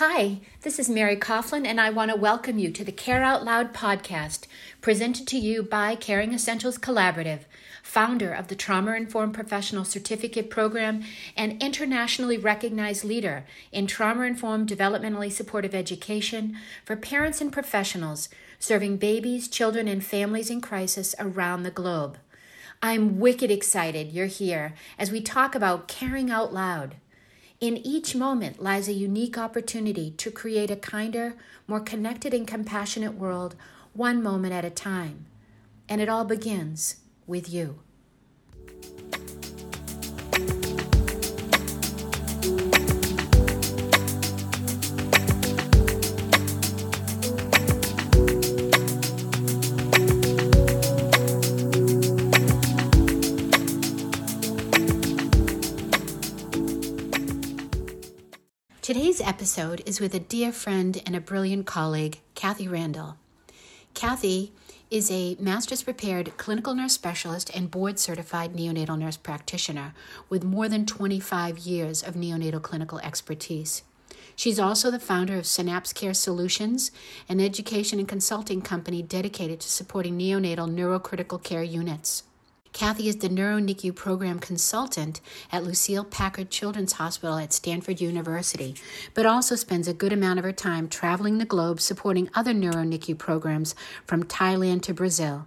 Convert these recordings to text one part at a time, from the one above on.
Hi, this is Mary Coughlin, and I want to welcome you to the Care Out Loud podcast, presented to you by Caring Essentials Collaborative, founder of the Trauma-Informed Professional Certificate Program and internationally recognized leader in trauma-informed developmentally supportive education for parents and professionals serving babies, children, and families in crisis around the globe. I'm wicked excited you're here as we talk about caring out loud. In each moment lies a unique opportunity to create a kinder, more connected and compassionate world, one moment at a time. And it all begins with you. Today's episode is with a dear friend and a brilliant colleague, Kathi Randall. Kathi is a master's prepared clinical nurse specialist and board certified neonatal nurse practitioner with more than 25 years of neonatal clinical expertise. She's also the founder of Synapse Care Solutions, an education and consulting company dedicated to supporting neonatal neuro-critical care units. Kathi is the NeuroNICU program consultant at Lucille Packard Children's Hospital at Stanford University, but also spends a good amount of her time traveling the globe supporting other NeuroNICU programs from Thailand to Brazil.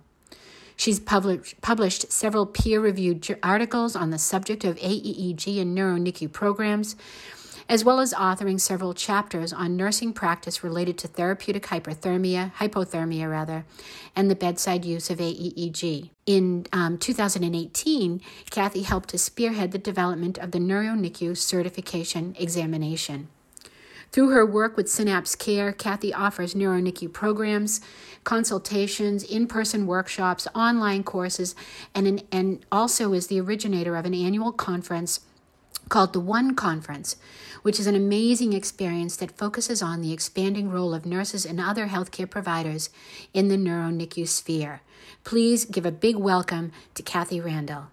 She's published several peer-reviewed articles on the subject of AEEG and NeuroNICU programs, as well as authoring several chapters on nursing practice related to therapeutic hypothermia, and the bedside use of AEEG. In 2018, Kathi helped to spearhead the development of the NeuroNICU certification examination. Through her work with Synapse Care, Kathi offers NeuroNICU programs, consultations, in-person workshops, online courses, and also is the originator of an annual conference called the One Conference, which is an amazing experience that focuses on the expanding role of nurses and other healthcare providers in the NeuroNICU sphere. Please give a big welcome to Kathi Randall.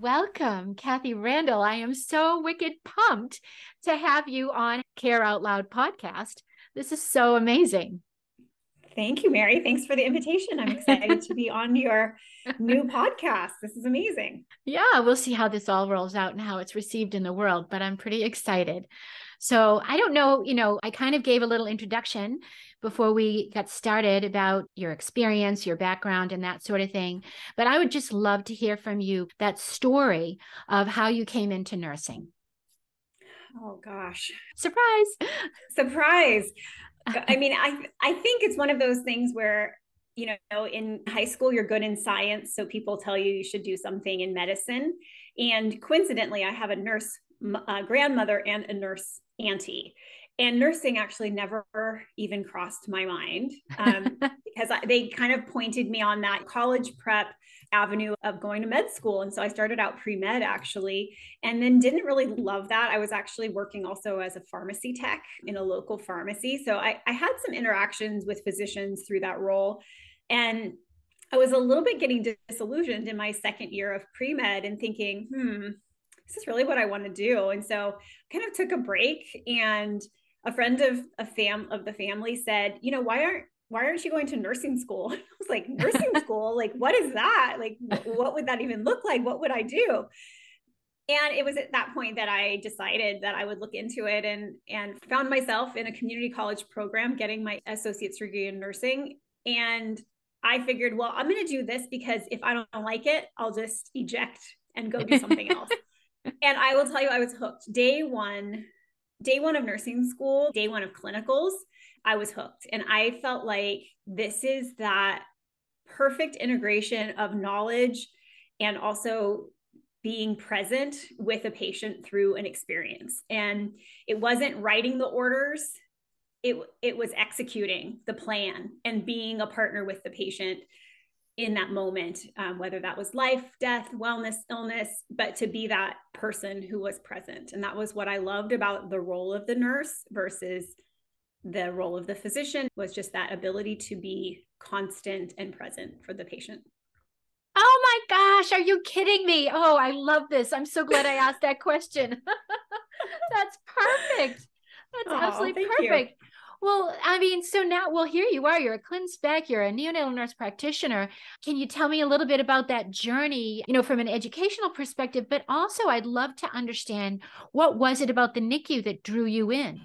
Welcome, Kathi Randall. I am so wicked pumped to have you on Care Out Loud podcast. This is so amazing. Thank you, Mary. Thanks for the invitation. I'm excited to be on your new podcast. This is amazing. Yeah, we'll see how this all rolls out and how it's received in the world, but I'm pretty excited. So I don't know, I kind of gave a little introduction before we got started about your experience, your background, and that sort of thing. But I would just love to hear from you that story of how you came into nursing. Oh, gosh. Surprise. I mean, I think it's one of those things where, in high school, you're good in science. So people tell you you should do something in medicine. And coincidentally, I have a nurse grandmother and a nurse auntie. And nursing actually never even crossed my mind because they kind of pointed me on that college prep avenue of going to med school. And so I started out pre-med actually, and then didn't really love that. I was actually working also as a pharmacy tech in a local pharmacy. So I had some interactions with physicians through that role. And I was a little bit getting disillusioned in my second year of pre-med and thinking, this is really what I want to do. And so I kind of took a break, and a friend of the family said, why aren't you going to nursing school? I was like, nursing school? Like, what is that? Like, what would that even look like? What would I do? And it was at that point that I decided that I would look into it, and found myself in a community college program, getting my associate's degree in nursing. And I figured, well, I'm going to do this because if I don't like it, I'll just eject and go do something else. And I will tell you, I was hooked. Day one of nursing school, day one of clinicals, I was hooked. And I felt like this is that perfect integration of knowledge and also being present with a patient through an experience. And it wasn't writing the orders. It was executing the plan and being a partner with the patient in that moment, whether that was life, death, wellness, illness, but to be that person who was present. And that was what I loved about the role of the nurse versus the role of the physician, was just that ability to be constant and present for the patient. Oh my gosh, are you kidding me? Oh, I love this. I'm so glad I asked that question. That's perfect. That's absolutely perfect. You. Well, I mean, so now, well, here you are, you're a clin spec, you're a neonatal nurse practitioner. Can you tell me a little bit about that journey, you know, from an educational perspective, but also I'd love to understand what was it about the NICU that drew you in?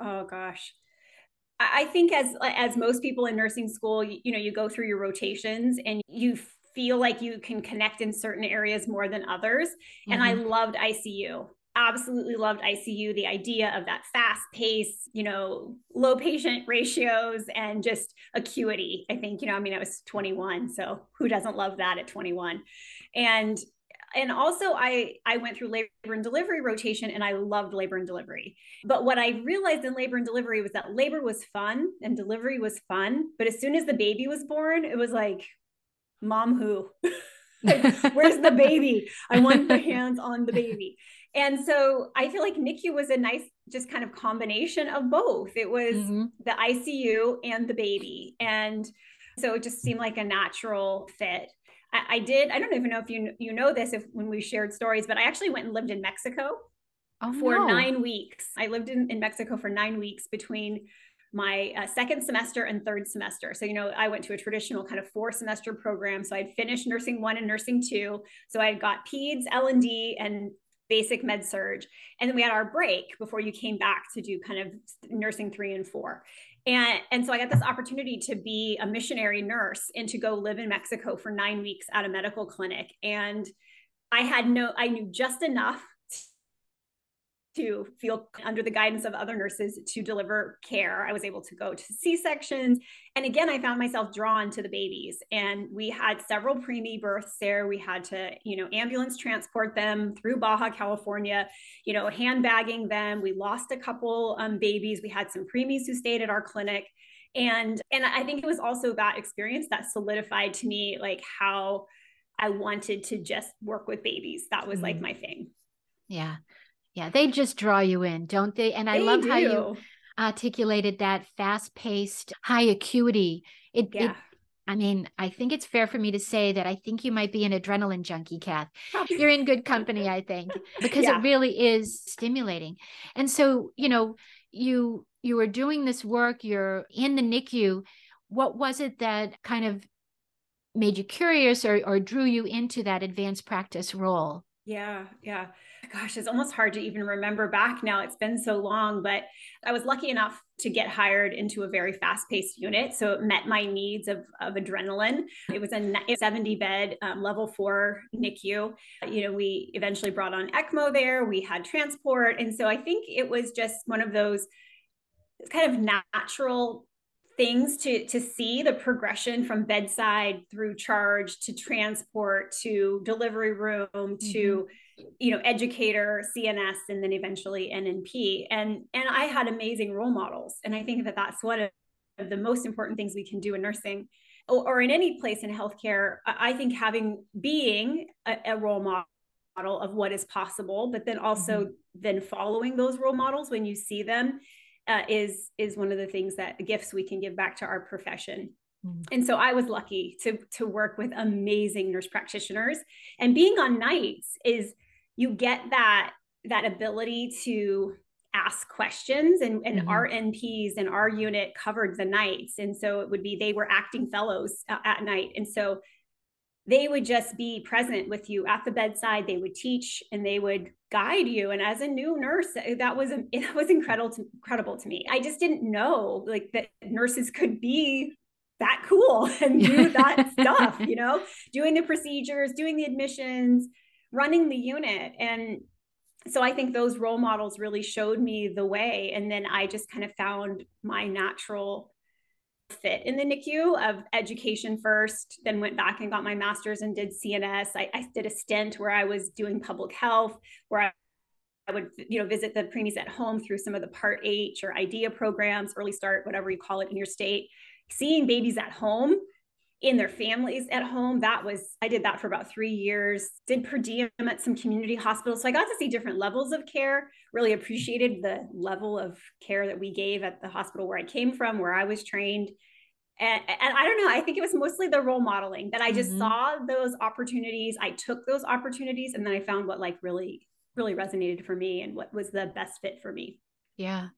Oh, gosh. I think as most people in nursing school, you know, you go through your rotations and you feel like you can connect in certain areas more than others. Mm-hmm. And I loved ICU. Absolutely loved ICU, the idea of that fast pace, you know, low patient ratios and just acuity. I think, you know, I mean, I was 21, so who doesn't love that at 21? And also I went through labor and delivery rotation and I loved labor and delivery. But what I realized in labor and delivery was that labor was fun and delivery was fun. But as soon as the baby was born, it was like, mom, who? Like, where's the baby? I want my hands on the baby. And so I feel like NICU was a nice, just kind of combination of both. It was the ICU and the baby. And so it just seemed like a natural fit. I don't even know if you know this, if when we shared stories, but I actually went and lived in Mexico for 9 weeks. I lived in Mexico for 9 weeks between my second semester and third semester. So, you know, I went to a traditional kind of 4-semester program. So I'd finished nursing 1 and nursing 2. So I had got peds, L&D, and basic med surge. And then we had our break before you came back to do kind of nursing 3 and 4. And so I got this opportunity to be a missionary nurse and to go live in Mexico for 9 weeks at a medical clinic. And I knew just enough to feel under the guidance of other nurses to deliver care. I was able to go to C-sections. And again, I found myself drawn to the babies. And we had several preemie births there. We had to, you know, ambulance transport them through Baja, California, you know, handbagging them. We lost a couple babies. We had some preemies who stayed at our clinic. And I think it was also that experience that solidified to me, like how I wanted to just work with babies. That was like my thing. Yeah. Yeah, they just draw you in, don't they? And I love how you articulated that fast-paced, high acuity. I mean, I think it's fair for me to say that I think you might be an adrenaline junkie, Kath. You're in good company, I think, because it really is stimulating. And so, you know, you were doing this work, you're in the NICU. What was it that kind of made you curious or drew you into that advanced practice role? Yeah. Gosh, it's almost hard to even remember back now. It's been so long, but I was lucky enough to get hired into a very fast-paced unit. So it met my needs of adrenaline. It was a 70-bed level 4 NICU. You know, we eventually brought on ECMO there. We had transport. And so I think it was just one of those kind of natural things to see the progression from bedside through charge to transport to delivery room to, you know, educator, CNS, and then eventually NNP. And I had amazing role models. And I think that that's one of the most important things we can do in nursing or in any place in healthcare. I think being a role model of what is possible, but then also then following those role models when you see them is one of the things that gifts we can give back to our profession. And so I was lucky to work with amazing nurse practitioners, and being on nights is you get that ability to ask questions and our NPs and our unit covered the nights. And so they were acting fellows at night. And so they would just be present with you at the bedside. They would teach and they would guide you. And as a new nurse, that was incredible to me. I just didn't know like that nurses could be that cool and do that stuff, you know, doing the procedures, doing the admissions, running the unit. And so I think those role models really showed me the way. And then I just kind of found my natural fit in the NICU of education first, then went back and got my master's and did CNS. I did a stint where I was doing public health, where I would, you know, visit the preemies at home through some of the Part H or IDEA programs, Early Start, whatever you call it in your state, seeing babies at home in their families at home. I did that for about 3 years, did per diem at some community hospitals. So I got to see different levels of care, really appreciated the level of care that we gave at the hospital where I came from, where I was trained. And I don't know, I think it was mostly the role modeling that I just saw those opportunities. I took those opportunities and then I found what like really, really resonated for me and what was the best fit for me. Yeah.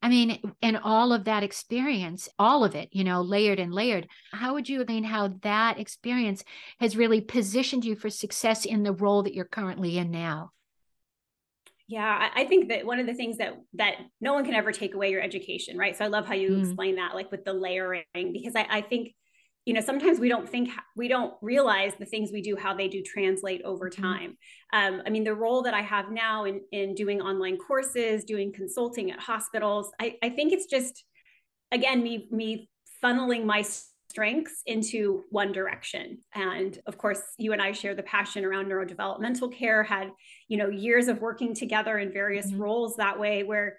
I mean, and all of that experience, all of it, you know, layered and layered. How would you explain how that experience has really positioned you for success in the role that you're currently in now? Yeah, I think that one of the things that no one can ever take away your education, right? So I love how you explain that, like with the layering, because I think, you know, sometimes we don't realize the things we do, how they do translate over time. I mean, the role that I have now in doing online courses, doing consulting at hospitals, I think it's just, again, me funneling my strengths into one direction. And of course, you and I share the passion around neurodevelopmental care, had, you know, years of working together in various roles that way, where,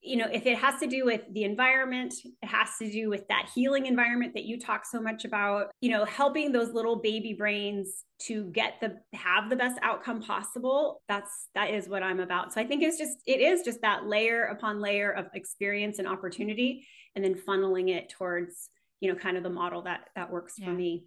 you know, if it has to do with the environment, it has to do with that healing environment that you talk so much about, you know, helping those little baby brains to have the best outcome possible. That is what I'm about. So I think it is just that layer upon layer of experience and opportunity, and then funneling it towards, you know, kind of the model that works for me.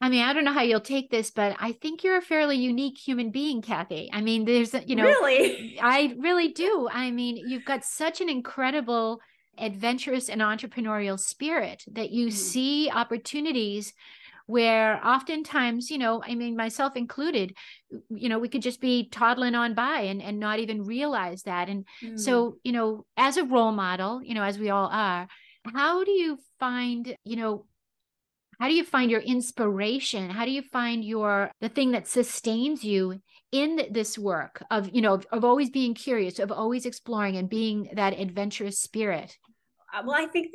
I mean, I don't know how you'll take this, but I think you're a fairly unique human being, Kathi. I mean, really? I really do. I mean, you've got such an incredible adventurous and entrepreneurial spirit that you see opportunities where oftentimes, you know, I mean, myself included, you know, we could just be toddling on by and not even realize that. And so, you know, as a role model, you know, as we all are, how do you find your inspiration? How do you find the thing that sustains you in this work of, you know, of always being curious, of always exploring and being that adventurous spirit? Well, I think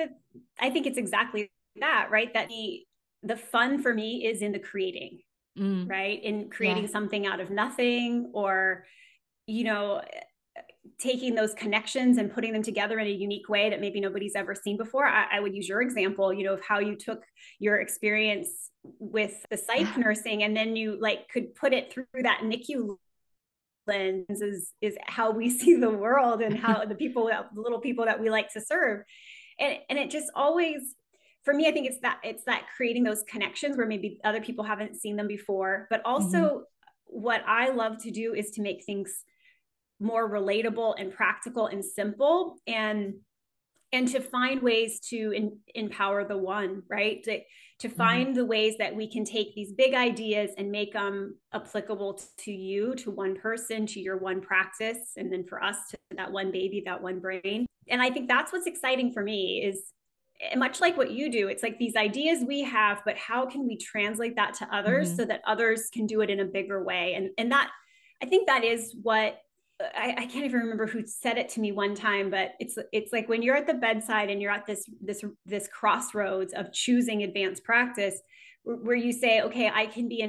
it's exactly that, right? That the fun for me is in the creating, right? In creating something out of nothing, or, you know, taking those connections and putting them together in a unique way that maybe nobody's ever seen before. I would use your example, you know, of how you took your experience with the psych nursing, and then you like could put it through that NICU lens is how we see the world, and how the little people that we like to serve. And it just always, for me, I think it's that creating those connections where maybe other people haven't seen them before, but also what I love to do is to make things more relatable and practical and simple, and to find ways to empower the one, right? To find the ways that we can take these big ideas and make them applicable to you, to one person, to your one practice. And then for us, to that one baby, that one brain. And I think that's what's exciting for me is, much like what you do, it's like these ideas we have, but how can we translate that to others so that others can do it in a bigger way? And that, I think that is what, I can't even remember who said it to me one time, but it's like when you're at the bedside and you're at this crossroads of choosing advanced practice, where you say, okay, I can be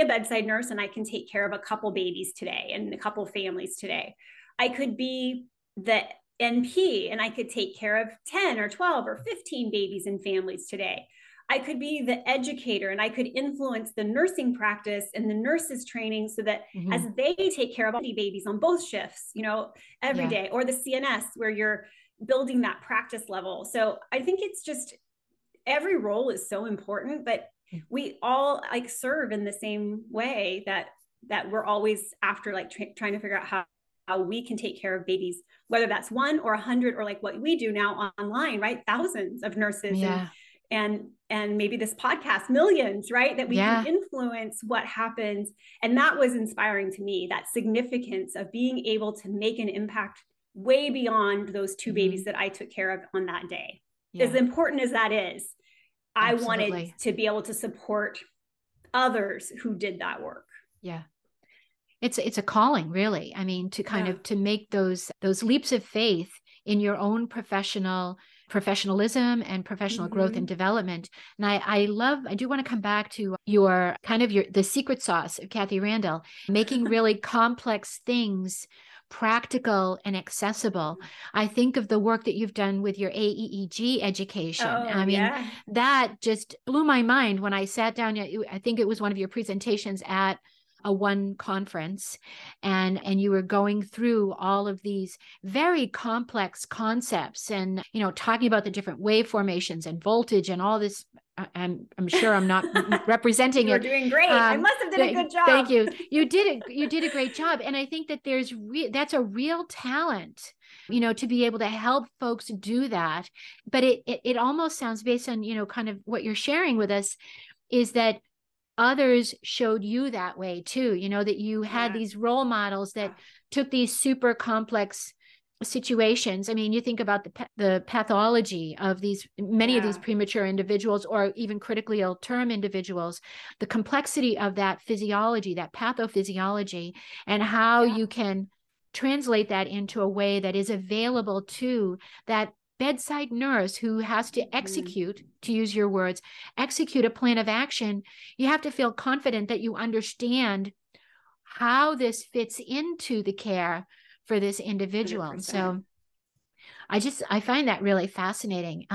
a bedside nurse and I can take care of a couple babies today and a couple families today. I could be the NP and I could take care of 10 or 12 or 15 babies and families today. I could be the educator and I could influence the nursing practice and the nurses training so that as they take care of all the babies on both shifts, you know, every day, or the CNS where you're building that practice level. So I think it's just every role is so important, but we all like serve in the same way that we're always after like trying to figure out how we can take care of babies, whether that's 1 or 100, or like what we do now online, right? Thousands of nurses and maybe this podcast, millions, right? That we can influence what happens. And that was inspiring to me, that significance of being able to make an impact way beyond those two babies that I took care of on that day. Yeah. As important as that is, I wanted to be able to support others who did that work. Yeah. It's a calling, really. I mean, to kind of, to make those leaps of faith in your own professionalism and professional growth and development. And I do want to come back to your kind of the secret sauce of Kathi Randall, making really complex things practical and accessible. I think of the work that you've done with your AEEG education. That just blew my mind when I sat down. I think it was one of your presentations at a one conference, and you were going through all of these very complex concepts and, you know, talking about the different wave formations and voltage and all this. I'm sure I'm not representing You're doing great. I must have done a good job. Thank you. You did a great job. And I think that that's a real talent you know, to be able to help folks do that. But it almost sounds, based on, you know, kind of what you're sharing with us, is that others showed you that way too, you know, that you had these role models that took these super complex situations. I mean, you think about the pathology of these, many of these premature individuals, or even critically ill term individuals, the complexity of that physiology, that pathophysiology, and how you can translate that into a way that is available to that bedside nurse who has to execute, to use your words, execute a plan of action. You have to feel confident that you understand how this fits into the care for this individual. 100%. So I find that really fascinating.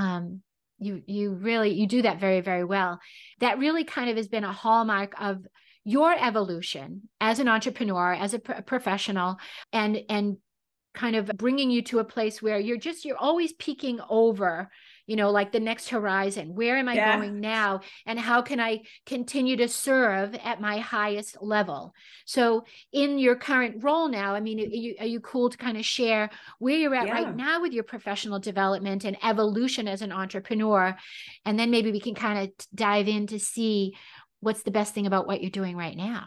You do that very, very well. That really kind of has been a hallmark of your evolution as an entrepreneur, as a professional, and kind of bringing you to a place where you're always peeking over, you know, like the next horizon. Where am I going now? And how can I continue to serve at my highest level? So in your current role now, I mean, are you cool to kind of share where you're at right now with your professional development and evolution as an entrepreneur? And then maybe we can kind of dive in to see what's the best thing about what you're doing right now.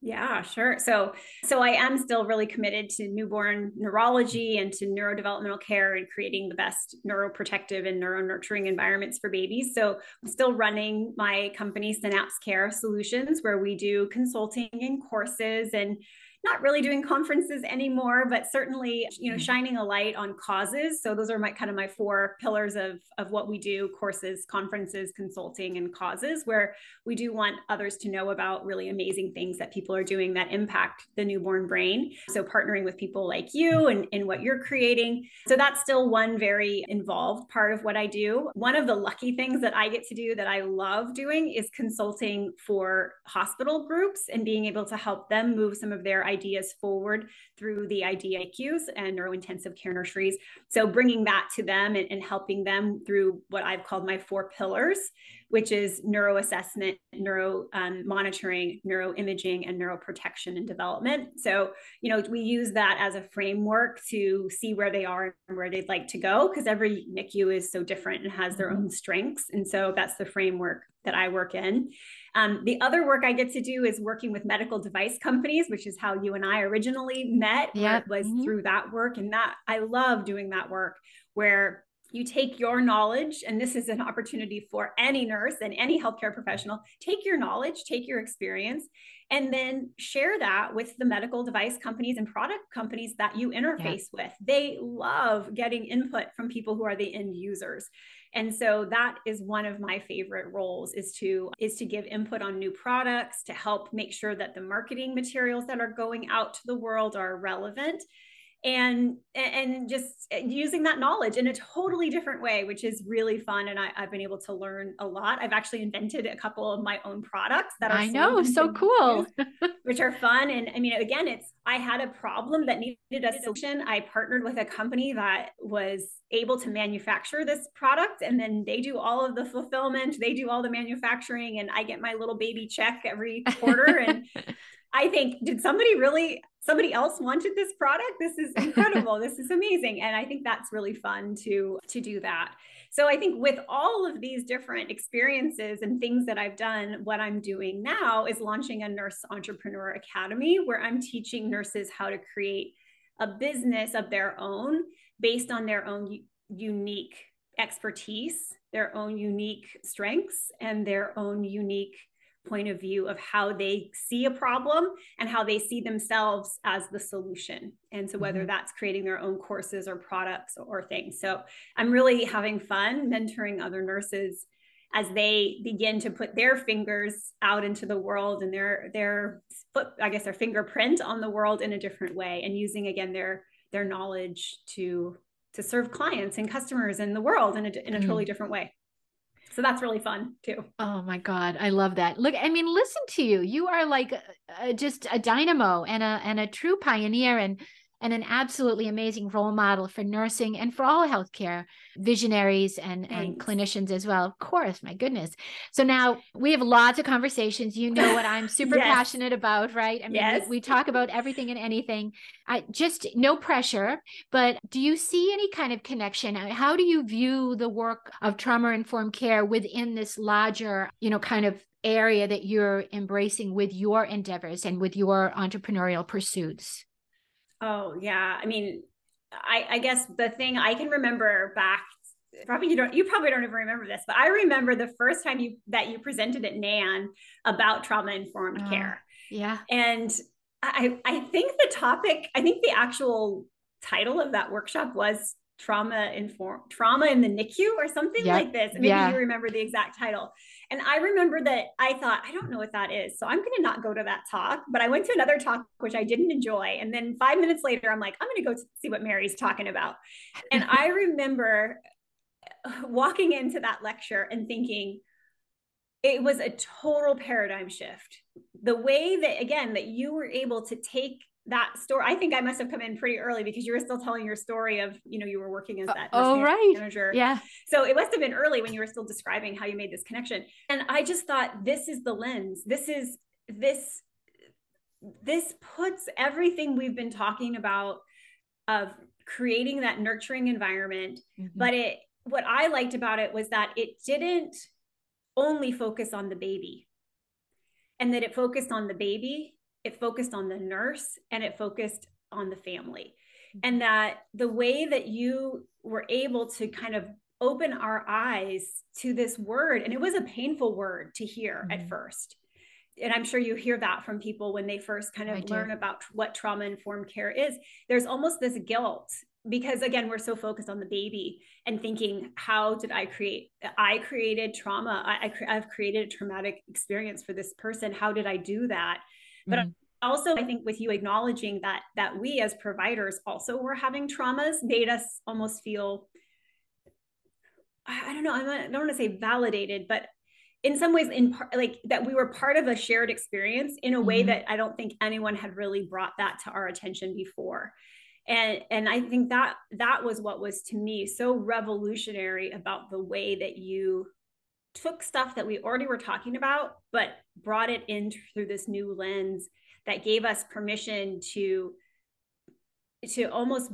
Yeah, sure. So I am still really committed to newborn neurology and to neurodevelopmental care and creating the best neuroprotective and neuronurturing environments for babies. So I'm still running my company, Synapse Care Solutions, where we do consulting and courses, and not really doing conferences anymore, but certainly, you know, shining a light on causes. So those are my four pillars of what we do: courses, conferences, consulting, and causes, where we do want others to know about really amazing things that people are doing that impact the newborn brain. So partnering with people like you and what you're creating. So that's still one very involved part of what I do. One of the lucky things that I get to do that I love doing is consulting for hospital groups and being able to help them move some of their ideas forward through the IDIQs and neurointensive care nurseries. So bringing that to them and helping them through what I've called my four pillars, which is neuroassessment, neuromonitoring, neuroimaging, and neuroprotection and development. So, you know, we use that as a framework to see where they are and where they'd like to go, because every NICU is so different and has their own strengths. And so that's the framework that I work in. The other work I get to do is working with medical device companies, which is how you and I originally met. Yep. It was through that work. And that I love doing that work, where you take your knowledge, and this is an opportunity for any nurse and any healthcare professional, take your knowledge, take your experience, and then share that with the medical device companies and product companies that you interface with. They love getting input from people who are the end users. And so that is one of my favorite roles, is to give input on new products, to help make sure that the marketing materials that are going out to the world are relevant, and just using that knowledge in a totally different way, which is really fun. And I've been able to learn a lot. I've actually invented a couple of my own products that so cool, which are fun. And I mean, again, I had a problem that needed a solution. I partnered with a company that was able to manufacture this product, and then they do all of the fulfillment, they do all the manufacturing, and I get my little baby check every quarter. And I think, did somebody else wanted this product? This is incredible. This is amazing. And I think that's really fun to do that. So I think with all of these different experiences and things that I've done, what I'm doing now is launching a Nurse Entrepreneur Academy, where I'm teaching nurses how to create a business of their own based on their own unique expertise, their own unique strengths, and their own unique point of view of how they see a problem and how they see themselves as the solution. And so whether that's creating their own courses or products or things. So I'm really having fun mentoring other nurses as they begin to put their fingers out into the world and their fingerprint on the world in a different way, and using, again, their knowledge to serve clients and customers and the world in a totally different way. So that's really fun too. Oh my God. I love that. Look, I mean, listen to you. You are like just a dynamo and a true pioneer. And and an absolutely amazing role model for nursing and for all healthcare visionaries and clinicians as well. Of course, my goodness. So now we have lots of conversations. You know what I'm super yes. passionate about, right? I mean, yes. we talk about everything and anything. Just no pressure, but do you see any kind of connection? How do you view the work of trauma-informed care within this larger, you know, kind of area that you're embracing with your endeavors and with your entrepreneurial pursuits? Oh, yeah. I mean, I guess the thing I can remember back, probably you probably don't even remember this, but I remember the first time that you presented at NAN about trauma-informed care. Yeah. And I think the topic, I think the actual title of that workshop was trauma in the NICU or something yep. like this. Maybe yeah. you remember the exact title. And I remember that I thought, I don't know what that is, so I'm going to not go to that talk. But I went to another talk, which I didn't enjoy. And then 5 minutes later, I'm like, I'm going to go see what Mary's talking about. And I remember walking into that lecture and thinking, it was a total paradigm shift. The way that, again, that you were able to take that story. I think I must have come in pretty early because you were still telling your story of, you know, you were working as that manager. Yeah. So it must have been early when you were still describing how you made this connection. And I just thought, this is the lens. This puts everything we've been talking about of creating that nurturing environment. Mm-hmm. But what I liked about it was that it didn't only focus on the baby, and that it focused on the baby, it focused on the nurse, and it focused on the family. And that the way that you were able to kind of open our eyes to this word, and it was a painful word to hear mm-hmm. at first. And I'm sure you hear that from people when they first kind of learn about what trauma-informed care is. There's almost this guilt because, again, we're so focused on the baby and thinking, how did I create? I created trauma. I've created a traumatic experience for this person. How did I do that? But mm-hmm. also, I think with you acknowledging that we as providers also were having traumas made us almost feel, I don't know, I don't want to say validated, but in some ways, like that we were part of a shared experience in a way mm-hmm. that I don't think anyone had really brought that to our attention before. And I think that was what was, to me, so revolutionary about the way that you took stuff that we already were talking about, but brought it in through this new lens that gave us permission to almost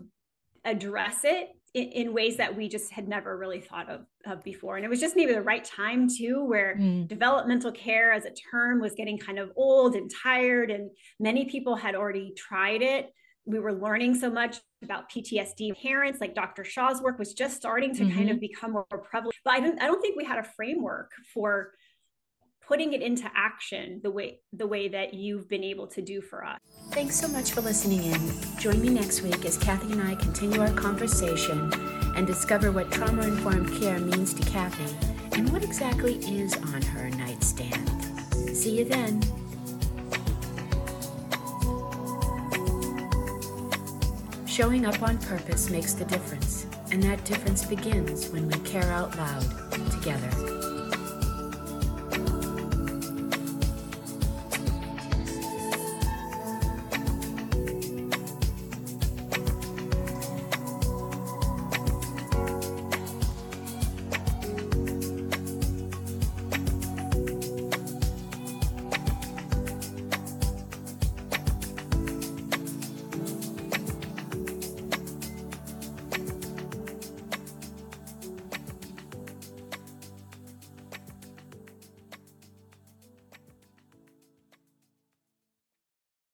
address it in ways that we just had never really thought of before. And it was just maybe the right time too, where developmental care as a term was getting kind of old and tired, and many people had already tried it. We were learning so much about PTSD parents, like Dr. Shaw's work was just starting to mm-hmm. kind of become more prevalent. But I don't think we had a framework for putting it into action the way that you've been able to do for us. Thanks so much for listening in. Join me next week as Kathi and I continue our conversation and discover what trauma-informed care means to Kathi and what exactly is on her nightstand. See you then. Showing up on purpose makes the difference, and that difference begins when we care out loud together.